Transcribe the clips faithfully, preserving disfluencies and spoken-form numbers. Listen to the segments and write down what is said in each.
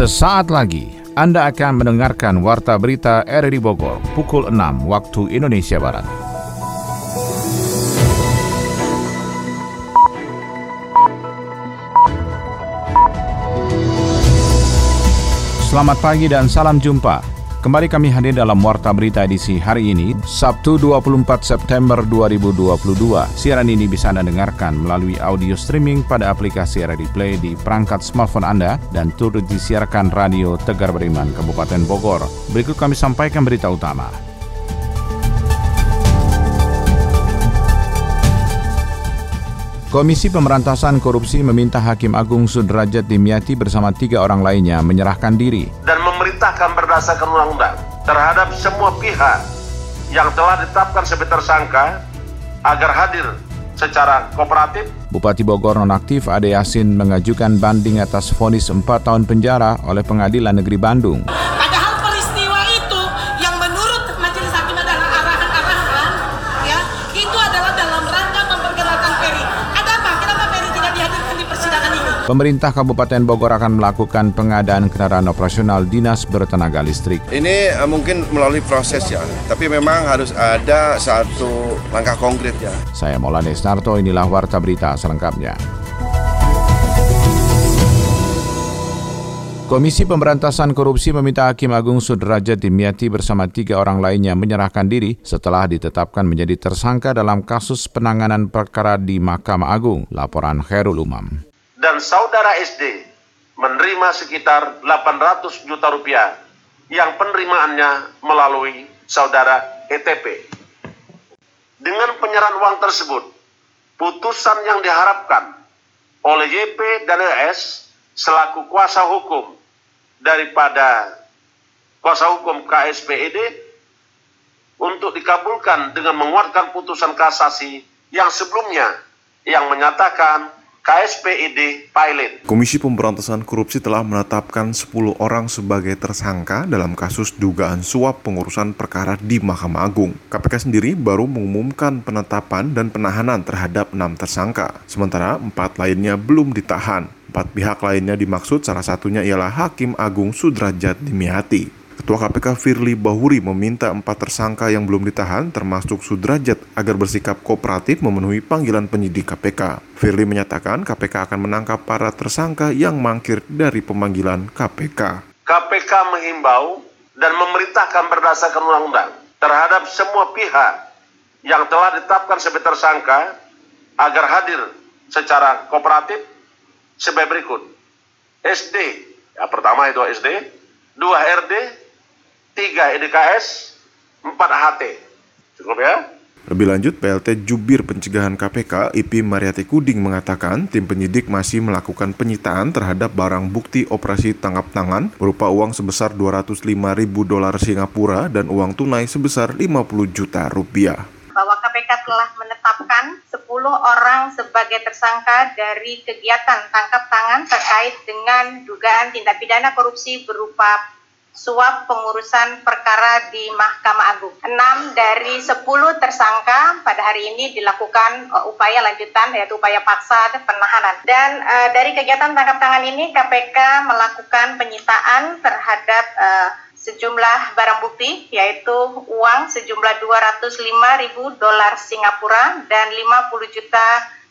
Sesaat lagi Anda akan mendengarkan Warta Berita R R I Bogor pukul enam waktu Indonesia Barat. Selamat pagi dan salam jumpa. Kembali kami hadir dalam Warta Berita edisi hari ini, Sabtu dua puluh empat September dua ribu dua puluh dua. Siaran ini bisa Anda dengarkan melalui audio streaming pada aplikasi R R I Play di perangkat smartphone Anda dan turut disiarkan radio Tegar Beriman, Kabupaten Bogor. Berikut kami sampaikan berita utama. Komisi Pemberantasan Korupsi meminta Hakim Agung Sudrajat Dimyati bersama tiga orang lainnya menyerahkan diri dan memerintahkan berdasarkan undang-undang terhadap semua pihak yang telah ditetapkan sebagai tersangka agar hadir secara kooperatif. Bupati Bogor nonaktif Ade Yasin mengajukan banding atas vonis empat tahun penjara oleh Pengadilan Negeri Bandung. Padahal peristiwa itu yang menurut majelis hakim adalah arahan-arahan, ya, itu adalah dalam rangka memperkenalkan Peri. Pemerintah Kabupaten Bogor akan melakukan pengadaan kendaraan operasional dinas bertenaga listrik. Ini mungkin melalui proses ya, tapi memang harus ada satu langkah konkret ya. Saya Maulana Istarto, inilah Warta Berita selengkapnya. Komisi Pemberantasan Korupsi meminta Hakim Agung Sudrajat Dimyati bersama tiga orang lainnya menyerahkan diri setelah ditetapkan menjadi tersangka dalam kasus penanganan perkara di Mahkamah Agung. Laporan Herul Umam. Dan saudara S D menerima sekitar delapan ratus juta rupiah yang penerimaannya melalui saudara E T P. Dengan penyerahan uang tersebut, putusan yang diharapkan oleh Y P dan E S selaku kuasa hukum daripada kuasa hukum K S P E D untuk dikabulkan dengan menguatkan putusan kasasi yang sebelumnya yang menyatakan K S P E D pilot. Komisi Pemberantasan Korupsi telah menetapkan sepuluh orang sebagai tersangka dalam kasus dugaan suap pengurusan perkara di Mahkamah Agung. K P K sendiri baru mengumumkan penetapan dan penahanan terhadap enam tersangka, sementara empat lainnya belum ditahan. empat pihak lainnya dimaksud salah satunya ialah Hakim Agung Sudrajat Dimyati. Ketua K P K Firly Bahuri meminta empat tersangka yang belum ditahan termasuk Sudrajat agar bersikap kooperatif memenuhi panggilan penyidik K P K. Firly menyatakan K P K akan menangkap para tersangka yang mangkir dari pemanggilan K P K. K P K menghimbau dan memerintahkan berdasarkan undang-undang terhadap semua pihak yang telah ditetapkan sebagai tersangka agar hadir secara kooperatif sebagai berikut. S D, ya, pertama itu S D, dua R D, tiga E D K S, empat H T. Cukup ya? Lebih lanjut, P L T Jubir Pencegahan K P K, Ipi Mariati Kuding mengatakan tim penyidik masih melakukan penyitaan terhadap barang bukti operasi tangkap tangan berupa uang sebesar dua ratus lima ribu dolar Singapura dan uang tunai sebesar lima puluh juta rupiah. Bahwa K P K telah menetapkan sepuluh orang sebagai tersangka dari kegiatan tangkap tangan terkait dengan dugaan tindak pidana korupsi berupa suap pengurusan perkara di Mahkamah Agung. enam dari sepuluh tersangka pada hari ini dilakukan uh, upaya lanjutan yaitu upaya paksa penahanan. Dan uh, dari kegiatan tangkap tangan ini K P K melakukan penyitaan terhadap uh, sejumlah barang bukti yaitu uang sejumlah dua ratus lima ribu dolar Singapura dan lima puluh juta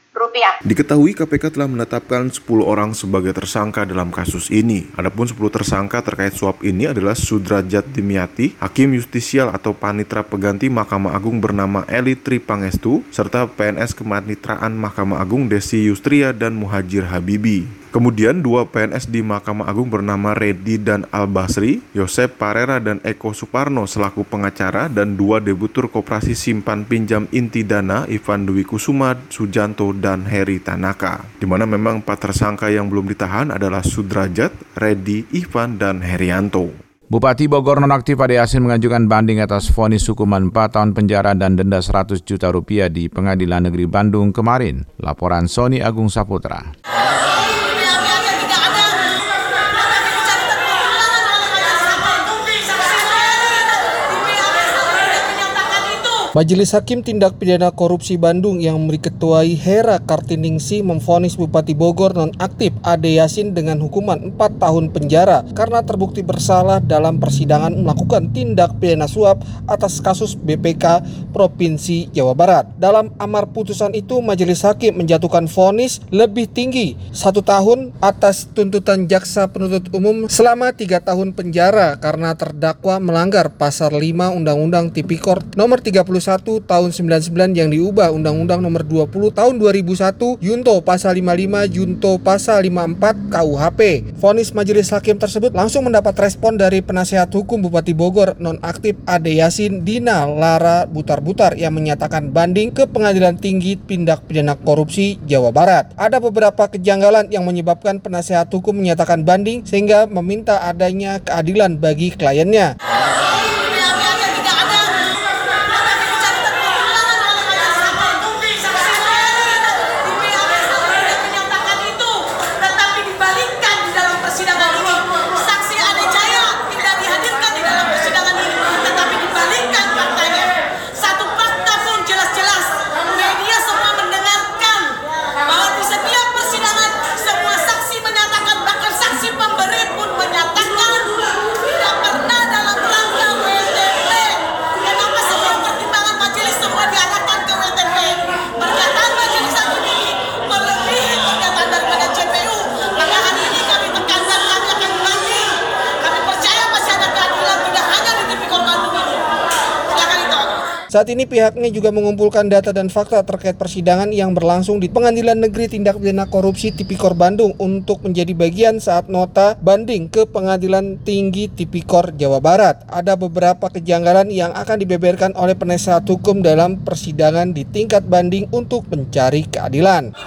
rupiah. Diketahui K P K telah menetapkan sepuluh orang sebagai tersangka dalam kasus ini. Adapun sepuluh tersangka terkait suap ini adalah Sudrajat Dimyati, Hakim Yustisial atau Panitra Pengganti Mahkamah Agung bernama Eli Tri Pangestu, serta P N S Kepanitraan Mahkamah Agung Desi Yustria dan Muhajir Habibi. Kemudian dua P N S di Mahkamah Agung bernama Redi dan Al-Basri, Yosep Parera dan Eko Suparno selaku pengacara, dan dua debitur koperasi simpan pinjam inti dana Ivan Dwi Kusuma, Sujanto, dan Heri Tanaka. Di mana memang empat tersangka yang belum ditahan adalah Sudrajat, Redi, Ivan, dan Herianto. Bupati Bogor nonaktif Ade Yasin mengajukan banding atas vonis hukuman empat tahun penjara dan denda seratus juta rupiah di Pengadilan Negeri Bandung kemarin. Laporan Sony Agung Saputra. Majelis Hakim Tindak Pidana Korupsi Bandung yang diketuai Hera Kartiningsih memvonis Bupati Bogor nonaktif Ade Yasin dengan hukuman empat tahun penjara karena terbukti bersalah dalam persidangan melakukan tindak pidana suap atas kasus B P K Provinsi Jawa Barat. Dalam amar putusan itu, Majelis Hakim menjatuhkan vonis lebih tinggi satu tahun atas tuntutan jaksa penuntut umum selama tiga tahun penjara karena terdakwa melanggar pasal lima Undang-Undang Tipikor Nomor tiga puluh satu tahun sembilan puluh sembilan yang diubah Undang-Undang Nomor dua puluh tahun dua ribu satu Yunto pasal lima puluh lima Yunto pasal lima puluh empat K U H P. Vonis majelis hakim tersebut langsung mendapat respon dari penasehat hukum Bupati Bogor nonaktif Ade Yasin, Dina Lara Butar-Butar, yang menyatakan banding ke Pengadilan Tinggi Tindak Pidana Korupsi Jawa Barat. Ada beberapa kejanggalan yang menyebabkan penasehat hukum menyatakan banding sehingga meminta adanya keadilan bagi kliennya. Saat ini pihaknya juga mengumpulkan data dan fakta terkait persidangan yang berlangsung di Pengadilan Negeri Tindak Pidana Korupsi Tipikor Bandung untuk menjadi bagian saat nota banding ke Pengadilan Tinggi Tipikor Jawa Barat. Ada beberapa kejanggalan yang akan dibeberkan oleh penasehat hukum dalam persidangan di tingkat banding untuk mencari keadilan.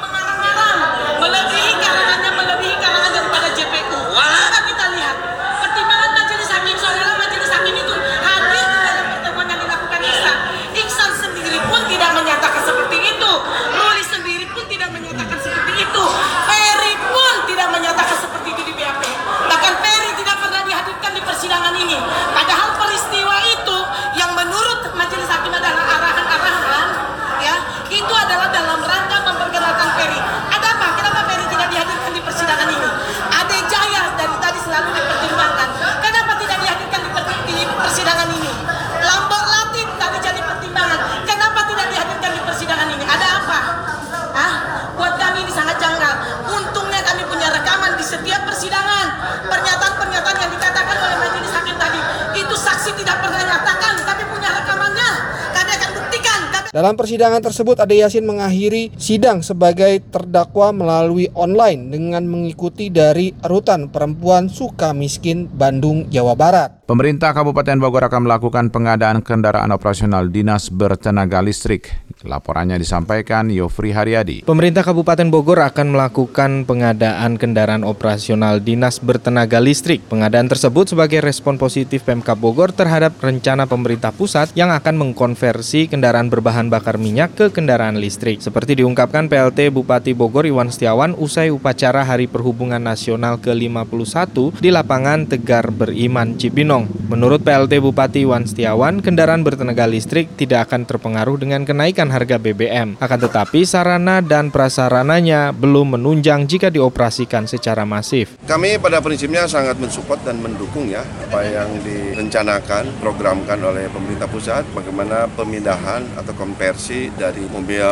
Dalam persidangan tersebut, Ade Yasin mengakhiri sidang sebagai terdakwa melalui online dengan mengikuti dari Rutan Perempuan Sukamiskin, Bandung, Jawa Barat. Pemerintah Kabupaten Bogor akan melakukan pengadaan kendaraan operasional dinas bertenaga listrik. Laporannya disampaikan Yofri Haryadi. Pemerintah Kabupaten Bogor akan melakukan pengadaan kendaraan operasional dinas bertenaga listrik. Pengadaan tersebut sebagai respon positif Pemkab Bogor terhadap rencana pemerintah pusat yang akan mengkonversi kendaraan berbahan bakar minyak ke kendaraan listrik. Seperti diungkapkan P L T Bupati Bogor Iwan Setiawan usai upacara Hari Perhubungan Nasional ke lima puluh satu di lapangan Tegar Beriman, Cibinong. Menurut P L T Bupati Iwan Setiawan, kendaraan bertenaga listrik tidak akan terpengaruh dengan kenaikan harga B B M. Akan tetapi sarana dan prasarananya belum menunjang jika dioperasikan secara masif. Kami pada prinsipnya sangat mensupport dan mendukung ya apa yang direncanakan, programkan oleh pemerintah pusat, bagaimana pemindahan atau konversi dari mobil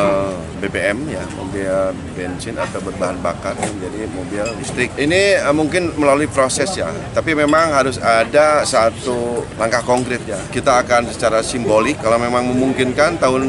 B B M ya, mobil bensin atau berbahan bakar menjadi mobil listrik. Ini mungkin melalui proses ya, tapi memang harus ada satu langkah konkret ya. Kita akan secara simbolik, kalau memang memungkinkan tahun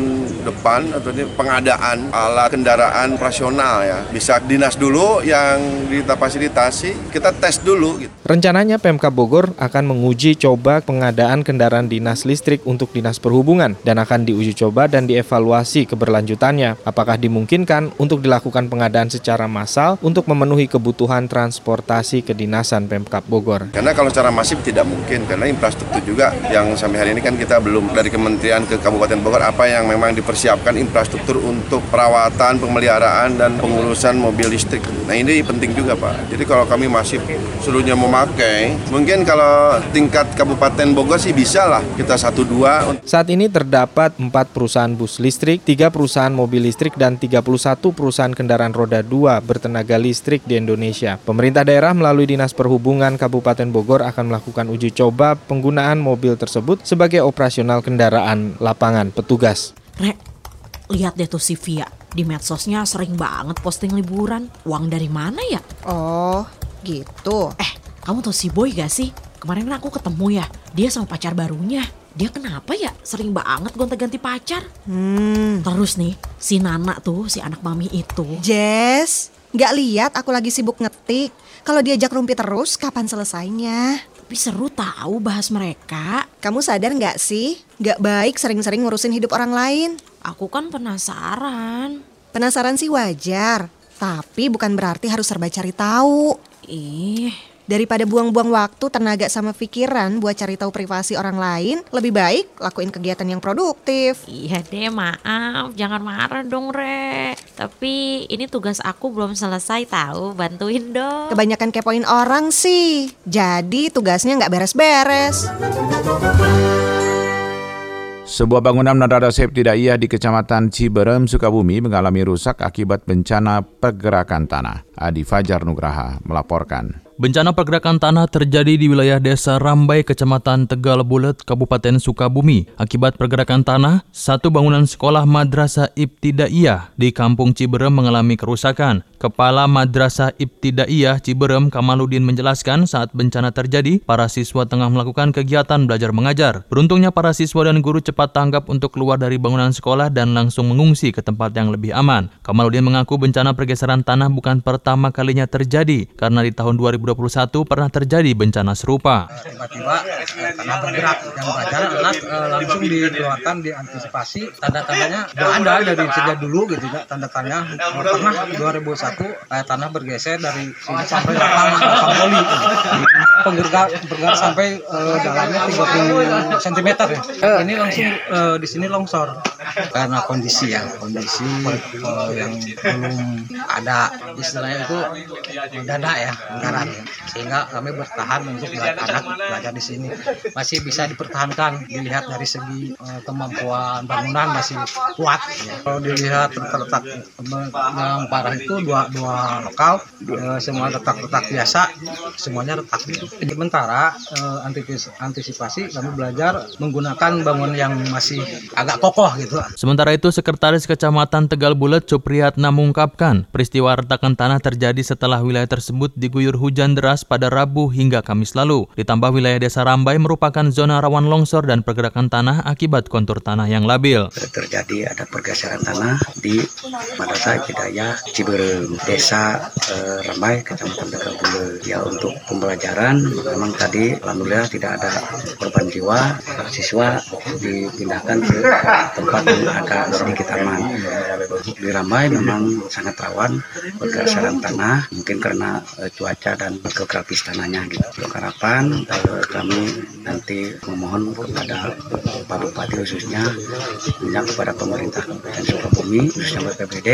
depan atau ini pengadaan ala kendaraan operasional ya. Bisa dinas dulu yang kita fasilitasi, kita tes dulu gitu. Rencananya Pemkab Bogor akan menguji coba pengadaan kendaraan dinas listrik untuk dinas perhubungan dan akan diuji coba dan dan dievaluasi keberlanjutannya. Apakah dimungkinkan untuk dilakukan pengadaan secara massal untuk memenuhi kebutuhan transportasi kedinasan Pemkab Bogor? Karena kalau secara masif tidak mungkin, karena infrastruktur juga yang sampai hari ini kan kita belum dari kementerian ke Kabupaten Bogor apa yang memang dipersiapkan infrastruktur untuk perawatan, pemeliharaan, dan pengurusan mobil listrik. Nah ini penting juga Pak, jadi kalau kami masif seluruhnya memakai, mungkin kalau tingkat Kabupaten Bogor sih bisa lah kita satu dua. Saat ini terdapat empat perusahaan bus listrik, tiga perusahaan mobil listrik, dan tiga puluh satu perusahaan kendaraan roda dua bertenaga listrik di Indonesia. Pemerintah daerah melalui Dinas Perhubungan Kabupaten Bogor akan melakukan uji coba penggunaan mobil tersebut sebagai operasional kendaraan lapangan petugas. Rek, lihat deh tuh si Via. Di medsosnya sering banget posting liburan. Uang dari mana ya? Oh, gitu. Eh, kamu tau si Boy gak sih? Kemarin aku ketemu ya, dia sama pacar barunya. Dia kenapa ya sering banget gonta-ganti pacar? Hmm. Terus nih, si Nana tuh, si anak mami itu. Jess, gak lihat aku lagi sibuk ngetik. Kalau diajak rumpi terus, kapan selesainya? Tapi seru tahu bahas mereka. Kamu sadar gak sih? Gak baik sering-sering ngurusin hidup orang lain. Aku kan penasaran. Penasaran sih wajar, tapi bukan berarti harus serba cari tahu. Ih... Daripada buang-buang waktu, tenaga, sama pikiran buat cari tahu privasi orang lain, lebih baik lakuin kegiatan yang produktif. Iya deh, maaf. Jangan marah dong, Re. Tapi ini tugas aku belum selesai tahu, bantuin dong. Kebanyakan kepoin orang sih. Jadi tugasnya nggak beres-beres. Sebuah bangunan Madrasah Ibtidaiyah di Kecamatan Cibereum, Sukabumi mengalami rusak akibat bencana pergerakan tanah. Adi Fajar Nugraha melaporkan. Bencana pergerakan tanah terjadi di wilayah desa Rambai, Kecamatan Tegal Bulet, Kabupaten Sukabumi. Akibat pergerakan tanah, satu bangunan sekolah Madrasah Ibtidaiyah di Kampung Cibereum mengalami kerusakan. Kepala Madrasah Ibtidaiyah Cibereum, Kamaludin, menjelaskan saat bencana terjadi, para siswa tengah melakukan kegiatan belajar-mengajar. Beruntungnya para siswa dan guru cepat tanggap untuk keluar dari bangunan sekolah dan langsung mengungsi ke tempat yang lebih aman. Kamaludin mengaku bencana pergeseran tanah bukan pertama kalinya terjadi, karena di tahun dua ribu dua puluh satu pernah terjadi bencana serupa. Tiba-tiba tanah bergerak, yang belajar alat e, langsung dikeluarkan, diantisipasi. Tanda-tandanya nggak ada, jadi cegah dulu gitu ya. Tanda-tandanya pernah dua ribu satu eh, tanah bergeser dari sini sampai lapangan Kampoli. Penggerak sampai e, dalamnya tiga puluh sentimeter ya. Ini langsung e, di sini longsor. Karena kondisi ya, kondisi e, yang belum ada, istilahnya itu dana ya, anggaran. Sehingga kami bertahan untuk anak belajar di sini. Masih bisa dipertahankan, dilihat dari segi e, kemampuan bangunan masih kuat. Ya. Kalau dilihat terletak yang parah itu dua, dua lokal, e, semua retak-retak biasa, semuanya retak. Sementara e, antisipasi kami belajar menggunakan bangunan yang masih agak kokoh gitu. Sementara itu, Sekretaris Kecamatan Tegal Bulet, Supriyatna, mengungkapkan peristiwa retakan tanah terjadi setelah wilayah tersebut diguyur hujan deras pada Rabu hingga Kamis lalu. Ditambah wilayah desa Rambai merupakan zona rawan longsor dan pergerakan tanah akibat kontur tanah yang labil. Terjadi ada pergeseran tanah di Madrasah Ibtidaiyah Cibereum, desa eh, Rambai, Kecamatan Tegal Bulet. Ya, untuk pembelajaran memang tadi alhamdulillah tidak ada korban jiwa. Siswa dipindahkan ke tempat yang agak sedikit aman. Di Rambai memang sangat rawan pergeseran tanah, mungkin karena eh, cuaca dan geografis tanahnya gitu. Untuk harapan kami nanti memohon kepada Pak Bupati khususnya, minta kepada pemerintah Kabupaten Sukabumi khususnya B P B D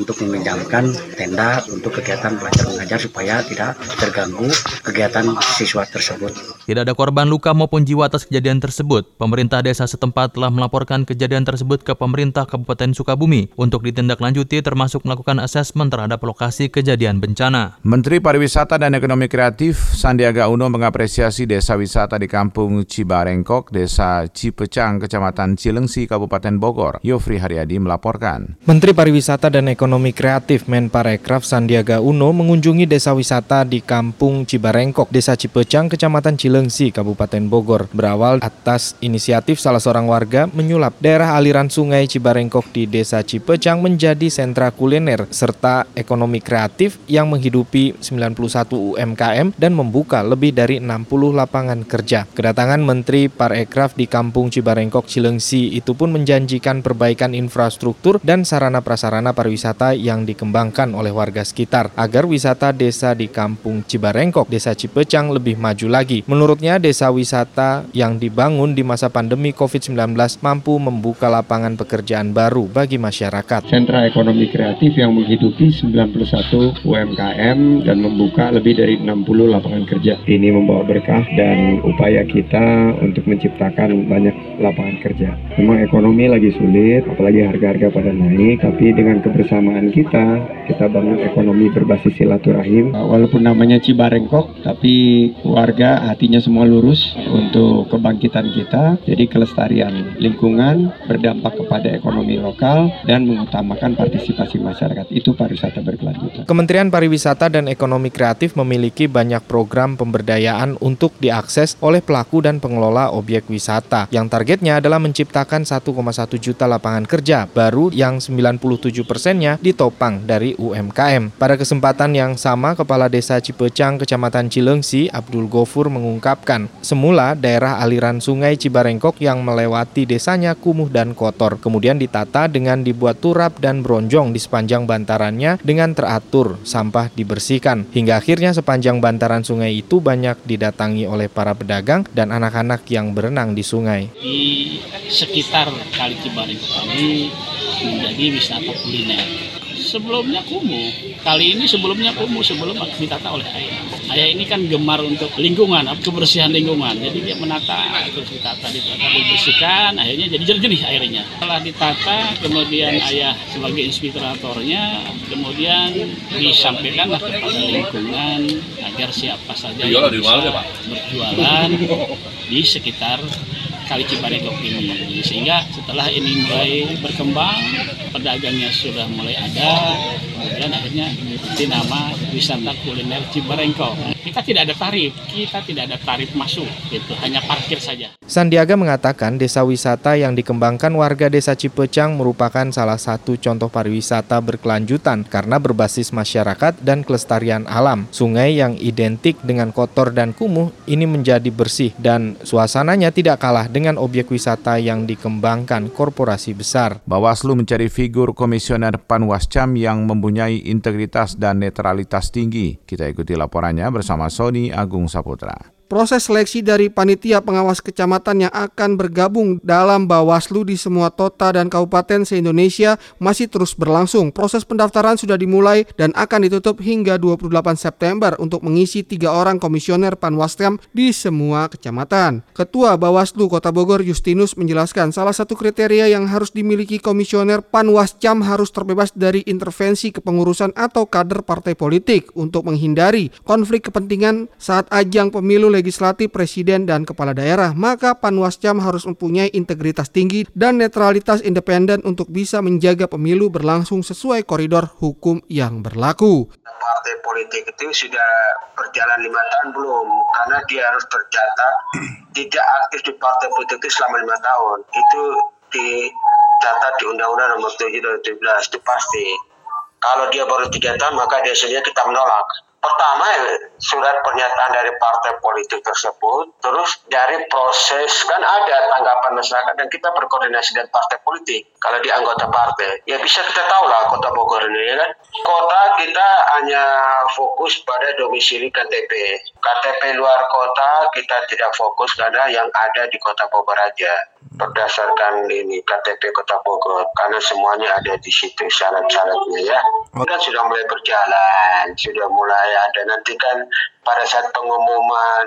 untuk meminjamkan tenda untuk kegiatan belajar mengajar supaya tidak terganggu kegiatan siswa tersebut. Tidak ada korban luka maupun jiwa atas kejadian tersebut. Pemerintah desa setempat telah melaporkan kejadian tersebut ke pemerintah Kabupaten Sukabumi untuk ditindaklanjuti, termasuk melakukan asesmen terhadap lokasi kejadian bencana. Menteri Pariwisata dan Ekonomi Kreatif Sandiaga Uno mengapresiasi desa wisata di Kampung Cibarengkok, Desa Cipecang, Kecamatan Cilengsi, Kabupaten Bogor. Yofri Haryadi melaporkan. Menteri Pariwisata dan Ekonomi Kreatif Menparekraf Sandiaga Uno mengunjungi desa wisata di Kampung Cibarengkok, Desa Cipecang, Kecamatan Cilengsi, Kabupaten Bogor. Berawal atas inisiatif salah seorang warga menyulap daerah aliran sungai Cibarengkok di Desa Cipecang menjadi sentra kuliner serta ekonomi ekonomi kreatif yang menghidupi sembilan puluh satu U M K M dan membuka lebih dari enam puluh lapangan kerja. Kedatangan Menteri Parekraf di Kampung Cibarengkok, Cilengsi itu pun menjanjikan perbaikan infrastruktur dan sarana-prasarana pariwisata yang dikembangkan oleh warga sekitar agar wisata desa di Kampung Cibarengkok, Desa Cipecang lebih maju lagi. Menurutnya, desa wisata yang dibangun di masa pandemi covid sembilan belas mampu membuka lapangan pekerjaan baru bagi masyarakat. Sentra ekonomi kreatif yang menghidupi sembilan puluh satu U M K M dan membuka lebih dari enam puluh lapangan kerja. Ini membawa berkah dan upaya kita untuk menciptakan banyak lapangan kerja. Memang ekonomi lagi sulit, apalagi harga-harga pada naik, tapi dengan kebersamaan kita, kita bangun ekonomi berbasis silaturahim. Walaupun namanya Cibarengkok, tapi warga hatinya semua lurus untuk kebangkitan kita, jadi kelestarian lingkungan berdampak kepada ekonomi lokal dan mengutamakan partisipasi masyarakat. Itu pariwisata berkelanjutan. Kementerian Pariwisata dan Ekonomi Kreatif memiliki banyak program pemberdayaan untuk diakses oleh pelaku dan pengelola objek wisata yang targetnya adalah menciptakan satu koma satu juta lapangan kerja baru yang sembilan puluh tujuh persennya ditopang dari U M K M. Pada kesempatan yang sama, Kepala Desa Cipecang, Kecamatan Cilengsi, Abdul Ghafur mengungkapkan, semula daerah aliran sungai Cibarengkok yang melewati desanya kumuh dan kotor, kemudian ditata dengan dibuat turap dan bronjong di sepanjang bantarannya dengan teratur, sampah dibersihkan. Hingga akhirnya sepanjang bantaran sungai itu banyak didatangi oleh para pedagang dan anak-anak yang berenang di sungai. Di sekitar Kali Cibarengkok ini menjadi wisata kuliner. Sebelumnya kumuh, kali ini sebelumnya kumuh, sebelum ditata oleh ayah. Ayah ini kan gemar untuk lingkungan, kebersihan lingkungan. Jadi dia menata, terus ditata, ditata, dibersihkan, akhirnya jadi jernih airnya. Setelah ditata, kemudian ayah sebagai inspiratornya, kemudian disampaikanlah kepada lingkungan agar siapa saja yang bisa berjualan di sekitar Kali Cibarengkok ini. Sehingga setelah ini mulai berkembang, pedagangnya sudah mulai ada, dan akhirnya di nama wisata kuliner Cibarengkok. Kita tidak ada tarif, kita tidak ada tarif masuk, itu hanya parkir saja. Sandiaga mengatakan desa wisata yang dikembangkan warga Desa Cipecang merupakan salah satu contoh pariwisata berkelanjutan karena berbasis masyarakat dan kelestarian alam. Sungai yang identik dengan kotor dan kumuh ini menjadi bersih dan suasananya tidak kalah dengan objek wisata yang dikembangkan korporasi besar. Bawaslu mencari figur komisioner Panwascam yang mempunyai integritas dan netralitas tinggi. Kita ikuti laporannya bersama Sony Agung Saputra. Proses seleksi dari panitia pengawas kecamatan yang akan bergabung dalam Bawaslu di semua kota dan kabupaten se-Indonesia masih terus berlangsung. Proses pendaftaran sudah dimulai dan akan ditutup hingga dua puluh delapan September untuk mengisi tiga orang komisioner Panwascam di semua kecamatan. Ketua Bawaslu Kota Bogor Justinus menjelaskan salah satu kriteria yang harus dimiliki komisioner Panwascam harus terbebas dari intervensi kepengurusan atau kader partai politik untuk menghindari konflik kepentingan saat ajang pemilu legislatif, presiden, dan kepala daerah. Maka Panwascam harus mempunyai integritas tinggi dan netralitas independen untuk bisa menjaga pemilu berlangsung sesuai koridor hukum yang berlaku. Partai politik itu sudah berjalan lima tahun belum, karena dia harus tercatat tidak aktif di partai politik itu selama lima tahun. Itu dicatat di Undang-Undang Nomor tujuh tahun dua ribu tujuh belas, itu pasti. Kalau dia baru tiga tahun, maka biasanya kita menolak. Pertama, surat pernyataan dari partai politik tersebut, terus dari proses, kan ada tanggapan masyarakat dan kita berkoordinasi dengan partai politik. Kalau di anggota partai, ya bisa kita tahu lah Kota Bogor ini, ya kan. Kota kita hanya fokus pada domisili K T P. K T P luar kota kita tidak fokus karena yang ada di Kota Bogor aja. Berdasarkan ini K T P Kota Bogor, karena semuanya ada di situ syarat-syaratnya ya. Dan sudah mulai berjalan, sudah mulai ada nanti kan pada saat pengumuman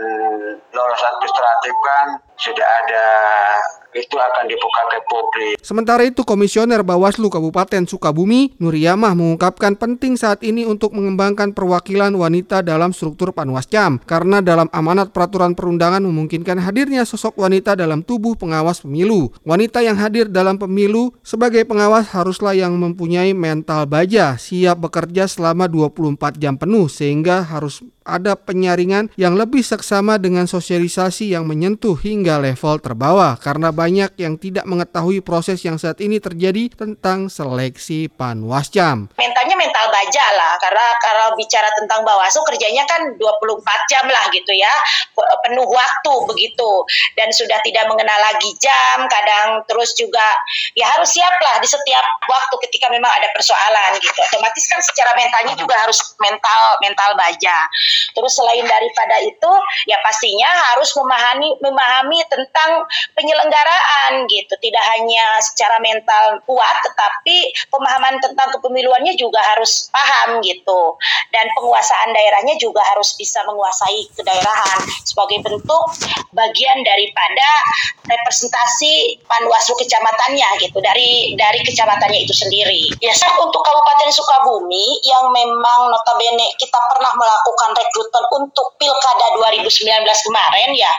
lolos administratif kan sudah ada, itu akan dibuka ke publik. Sementara itu, Komisioner Bawaslu Kabupaten Sukabumi, Nuriyamah, mengungkapkan penting saat ini untuk mengembangkan perwakilan wanita dalam struktur Panwascam, karena dalam amanat peraturan perundangan memungkinkan hadirnya sosok wanita dalam tubuh pengawas pemilu. Wanita yang hadir dalam pemilu sebagai pengawas haruslah yang mempunyai mental baja, siap bekerja selama dua puluh empat jam penuh, sehingga harus ada penyaringan yang lebih seksama dengan sosialisasi yang menyentuh hingga level terbawah, karena banyak yang tidak mengetahui proses yang saat ini terjadi tentang seleksi Panwascam. Mentalnya mental baja lah, karena kalau bicara tentang Bawaslu kerjanya kan dua puluh empat jam lah gitu ya, penuh waktu begitu, dan sudah tidak mengenal lagi jam, kadang terus juga ya harus siaplah di setiap waktu ketika memang ada persoalan gitu. Otomatis kan secara mentalnya juga harus mental mental baja. Terus selain daripada itu ya pastinya harus memahami memahami tentang penyelenggaraan gitu. Tidak hanya secara mental kuat, tetapi pemahaman tentang kepemiluannya juga harus paham gitu. Dan penguasaan daerahnya juga harus bisa menguasai kedaerahan sebagai bentuk bagian daripada representasi Panwaslu kecamatannya gitu, dari dari kecamatannya itu sendiri. Ya, untuk Kabupaten Sukabumi yang memang notabene kita pernah melakukan rekrutmen untuk Pilkada dua ribu sembilan belas kemarin ya.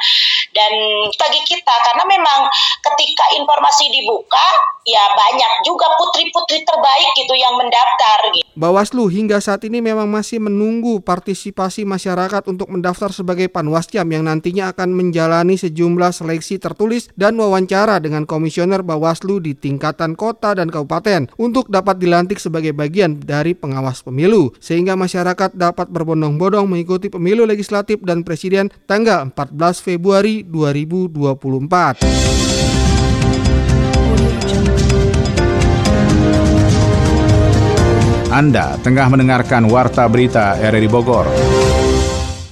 Dan bagi kita karena memang ketika informasi dibuka ya banyak juga putri-putri terbaik gitu yang mendaftar gitu. Bawaslu hingga saat ini memang masih menunggu partisipasi masyarakat untuk mendaftar sebagai Panwascam yang nantinya akan menjalani sejumlah seleksi tertulis dan wawancara dengan komisioner Bawaslu di tingkatan kota dan kabupaten untuk dapat dilantik sebagai bagian dari pengawas pemilu, sehingga masyarakat dapat berbondong-bondong mengikuti pemilu legislatif dan presiden tanggal empat belas Februari dua ribu dua puluh empat. Anda tengah mendengarkan Warta Berita R R I Bogor.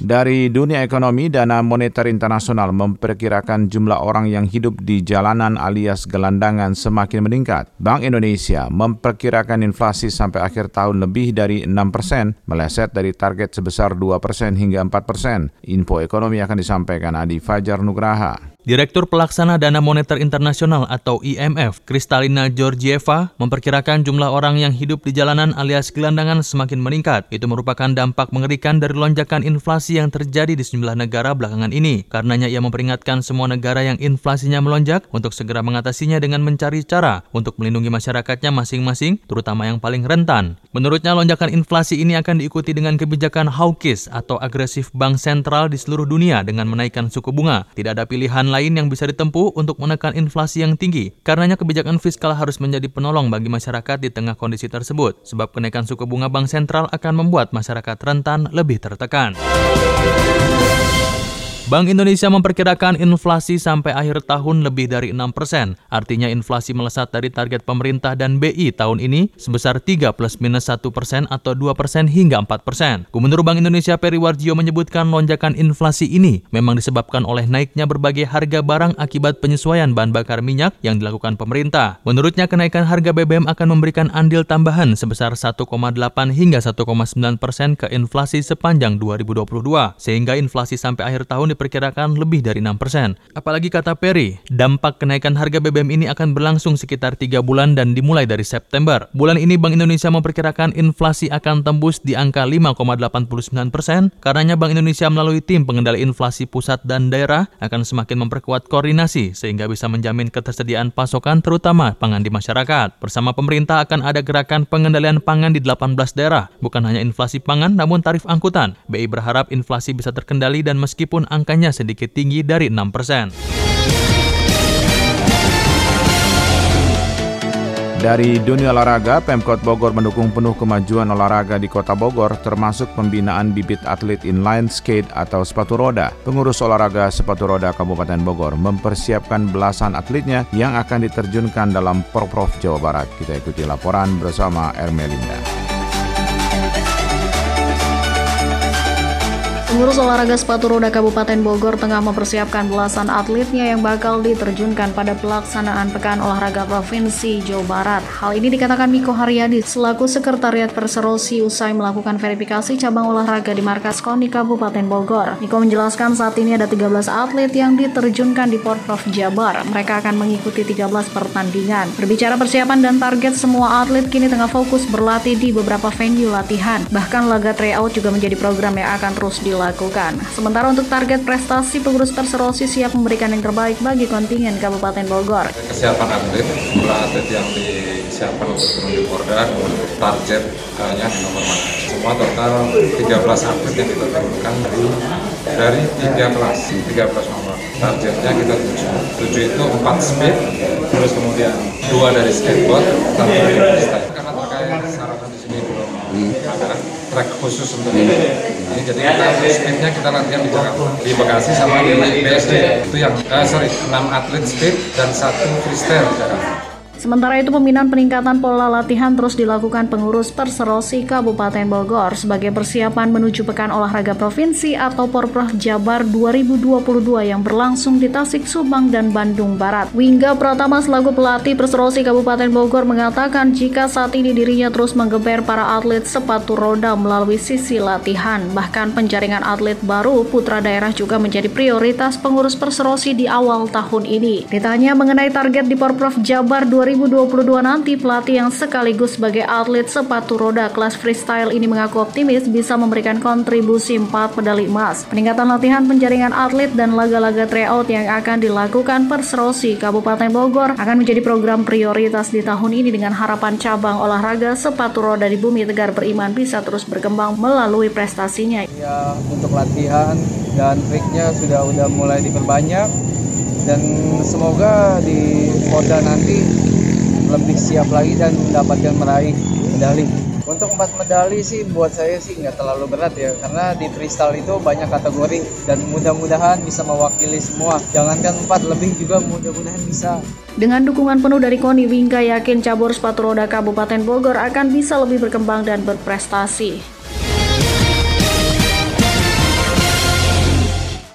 Dari dunia ekonomi, Dana Moneter Internasional memperkirakan jumlah orang yang hidup di jalanan alias gelandangan semakin meningkat. Bank Indonesia memperkirakan inflasi sampai akhir tahun lebih dari enam persen, meleset dari target sebesar dua persen hingga empat persen. Info ekonomi akan disampaikan Adi Fajar Nugraha. Direktur Pelaksana Dana Moneter Internasional atau I M F, Kristalina Georgieva, memperkirakan jumlah orang yang hidup di jalanan alias gelandangan semakin meningkat. Itu merupakan dampak mengerikan dari lonjakan inflasi yang terjadi di sejumlah negara belakangan ini. Karenanya ia memperingatkan semua negara yang inflasinya melonjak untuk segera mengatasinya dengan mencari cara untuk melindungi masyarakatnya masing-masing, terutama yang paling rentan. Menurutnya, lonjakan inflasi ini akan diikuti dengan kebijakan hawkish atau agresif bank sentral di seluruh dunia dengan menaikkan suku bunga. Tidak ada pilihan lain yang bisa ditempuh untuk menekan inflasi yang tinggi. Karenanya kebijakan fiskal harus menjadi penolong bagi masyarakat di tengah kondisi tersebut, sebab kenaikan suku bunga bank sentral akan membuat masyarakat rentan lebih tertekan. Bank Indonesia memperkirakan inflasi sampai akhir tahun lebih dari enam persen. Artinya inflasi melesat dari target pemerintah dan B I tahun ini sebesar tiga plus minus satu persen atau dua persen hingga empat persen. Gubernur Bank Indonesia Peri Warjio menyebutkan lonjakan inflasi ini memang disebabkan oleh naiknya berbagai harga barang akibat penyesuaian bahan bakar minyak yang dilakukan pemerintah. Menurutnya kenaikan harga B B M akan memberikan andil tambahan sebesar satu koma delapan hingga satu koma sembilan persen ke inflasi sepanjang dua ribu dua puluh dua, sehingga inflasi sampai akhir tahun diperkirakan lebih dari enam persen. Apalagi kata Peri, dampak kenaikan harga B B M ini akan berlangsung sekitar tiga bulan dan dimulai dari September. Bulan ini Bank Indonesia memperkirakan inflasi akan tembus di angka lima koma delapan sembilan persen. Karenanya Bank Indonesia melalui tim pengendali inflasi pusat dan daerah akan semakin memperkuat koordinasi sehingga bisa menjamin ketersediaan pasokan terutama pangan di masyarakat. Bersama pemerintah akan ada gerakan pengendalian pangan di delapan belas daerah. Bukan hanya inflasi pangan namun tarif angkutan. B I berharap inflasi bisa terkendali dan meskipun angka angkanya sedikit tinggi dari enam persen. Dari dunia olahraga, Pemkot Bogor mendukung penuh kemajuan olahraga di Kota Bogor, termasuk pembinaan bibit atlet inline skate atau sepatu roda. Pengurus olahraga sepatu roda Kabupaten Bogor mempersiapkan belasan atletnya yang akan diterjunkan dalam Porprov Jawa Barat. Kita ikuti laporan bersama Ermelinda. Pengurus olahraga sepatu roda Kabupaten Bogor tengah mempersiapkan belasan atletnya yang bakal diterjunkan pada pelaksanaan Pekan Olahraga Provinsi Jawa Barat. Hal ini dikatakan Miko Haryadi selaku Sekretariat Perserosi usai melakukan verifikasi cabang olahraga di markas KONI Kabupaten Bogor. Miko menjelaskan saat ini ada tiga belas atlet yang diterjunkan di Porprov Jabar. Mereka akan mengikuti tiga belas pertandingan. Berbicara persiapan dan target, semua atlet kini tengah fokus berlatih di beberapa venue latihan. Bahkan laga tryout juga menjadi program yang akan terus dilakukan. dilakukan. Sementara untuk target prestasi, pengurus Perserosi siap memberikan yang terbaik bagi kontingen Kabupaten Bogor. Kesiapan atlet, jumlah atlet yang disiapkan untuk menuju Porda, targetnya di nomor mana. Semua total tiga belas atlet yang kita turunkan dari, dari tiga kelas, tiga belas nomor. Targetnya kita tujuh, tujuh itu empat speed, terus kemudian dua dari skateboard, satu dari freestyle. Karena terkait sarapan di sini belum ada track khusus untuk ini. Ini jadi kita speednya kita latihan di Jakarta, di Bekasi sama di B S D. Itu yang eh, sorry, enam atlet speed dan satu freestyle di Jakarta. Sementara itu, pembinaan peningkatan pola latihan terus dilakukan pengurus Perserosi Kabupaten Bogor sebagai persiapan menuju Pekan Olahraga Provinsi atau Porprov Jabar dua ribu dua puluh dua yang berlangsung di Tasik, Subang, dan Bandung Barat. Wingga Pratama selaku pelatih Perserosi Kabupaten Bogor mengatakan jika saat ini dirinya terus menggeber para atlet sepatu roda melalui sisi latihan. Bahkan penjaringan atlet baru putra daerah juga menjadi prioritas pengurus Perserosi di awal tahun ini. Ditanya mengenai target di Porprov Jabar dua ribu dua puluh dua nanti, pelatih yang sekaligus sebagai atlet sepatu roda kelas freestyle ini mengaku optimis bisa memberikan kontribusi empat medali emas. Peningkatan latihan penjaringan atlet dan laga-laga tryout yang akan dilakukan Perserosi Kabupaten Bogor akan menjadi program prioritas di tahun ini dengan harapan cabang olahraga sepatu roda di bumi Tegar Beriman bisa terus berkembang melalui prestasinya. Ya, untuk latihan dan triknya sudah udah mulai diperbanyak dan semoga di Porda nanti lebih siap lagi dan mendapatkan meraih medali. Untuk empat medali sih buat saya sih nggak terlalu berat ya, karena di freestyle itu banyak kategori dan mudah-mudahan bisa mewakili semua. Jangankan empat, lebih juga mudah-mudahan bisa. Dengan dukungan penuh dari KONI, Wingga yakin cabur sepatu roda Kabupaten Bogor akan bisa lebih berkembang dan berprestasi.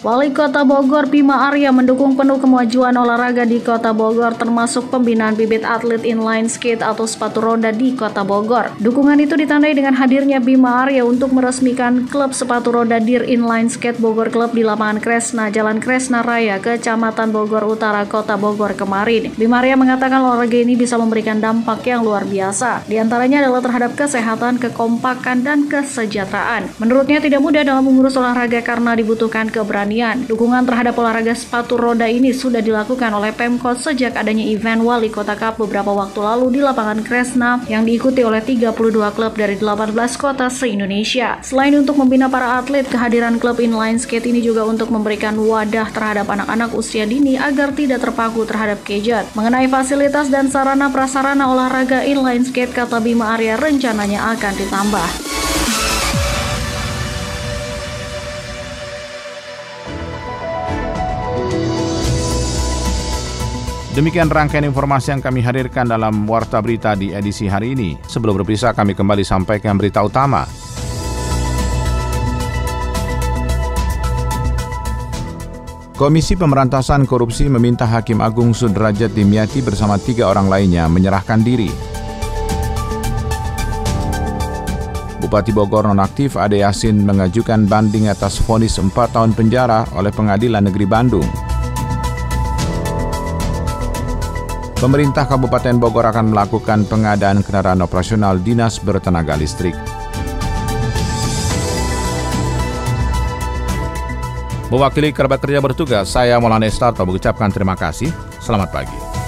Wali Kota Bogor Bima Arya mendukung penuh kemajuan olahraga di Kota Bogor termasuk pembinaan bibit atlet inline skate atau sepatu roda di Kota Bogor. Dukungan itu ditandai dengan hadirnya Bima Arya untuk meresmikan klub sepatu roda Dir Inline Skate Bogor Club di lapangan Kresna, Jalan Kresna Raya, Kecamatan Bogor Utara, Kota Bogor kemarin. Bima Arya mengatakan olahraga ini bisa memberikan dampak yang luar biasa. Di antaranya adalah terhadap kesehatan, kekompakan, dan kesejahteraan. Menurutnya tidak mudah dalam mengurus olahraga karena dibutuhkan keberanian. Dukungan terhadap olahraga sepatu roda ini sudah dilakukan oleh Pemkot sejak adanya event Wali Kota Cup beberapa waktu lalu di lapangan Kresna yang diikuti oleh tiga puluh dua klub dari delapan belas kota se-Indonesia. Selain untuk membina para atlet, kehadiran klub inline skate ini juga untuk memberikan wadah terhadap anak-anak usia dini agar tidak terpaku terhadap gadget. Mengenai fasilitas dan sarana-prasarana olahraga inline skate, kata Bima Arya rencananya akan ditambah. Demikian rangkaian informasi yang kami hadirkan dalam Warta Berita di edisi hari ini. Sebelum berpisah, kami kembali sampaikan berita utama. Komisi Pemberantasan Korupsi meminta Hakim Agung Sudrajat Dimyati bersama tiga orang lainnya menyerahkan diri. Bupati Bogor nonaktif Ade Yasin mengajukan banding atas vonis empat tahun penjara oleh Pengadilan Negeri Bandung. Pemerintah Kabupaten Bogor akan melakukan pengadaan kendaraan operasional dinas bertenaga listrik. Mewakili kerabat kerja bertugas, saya Maulana Istarto mengucapkan terima kasih. Selamat pagi.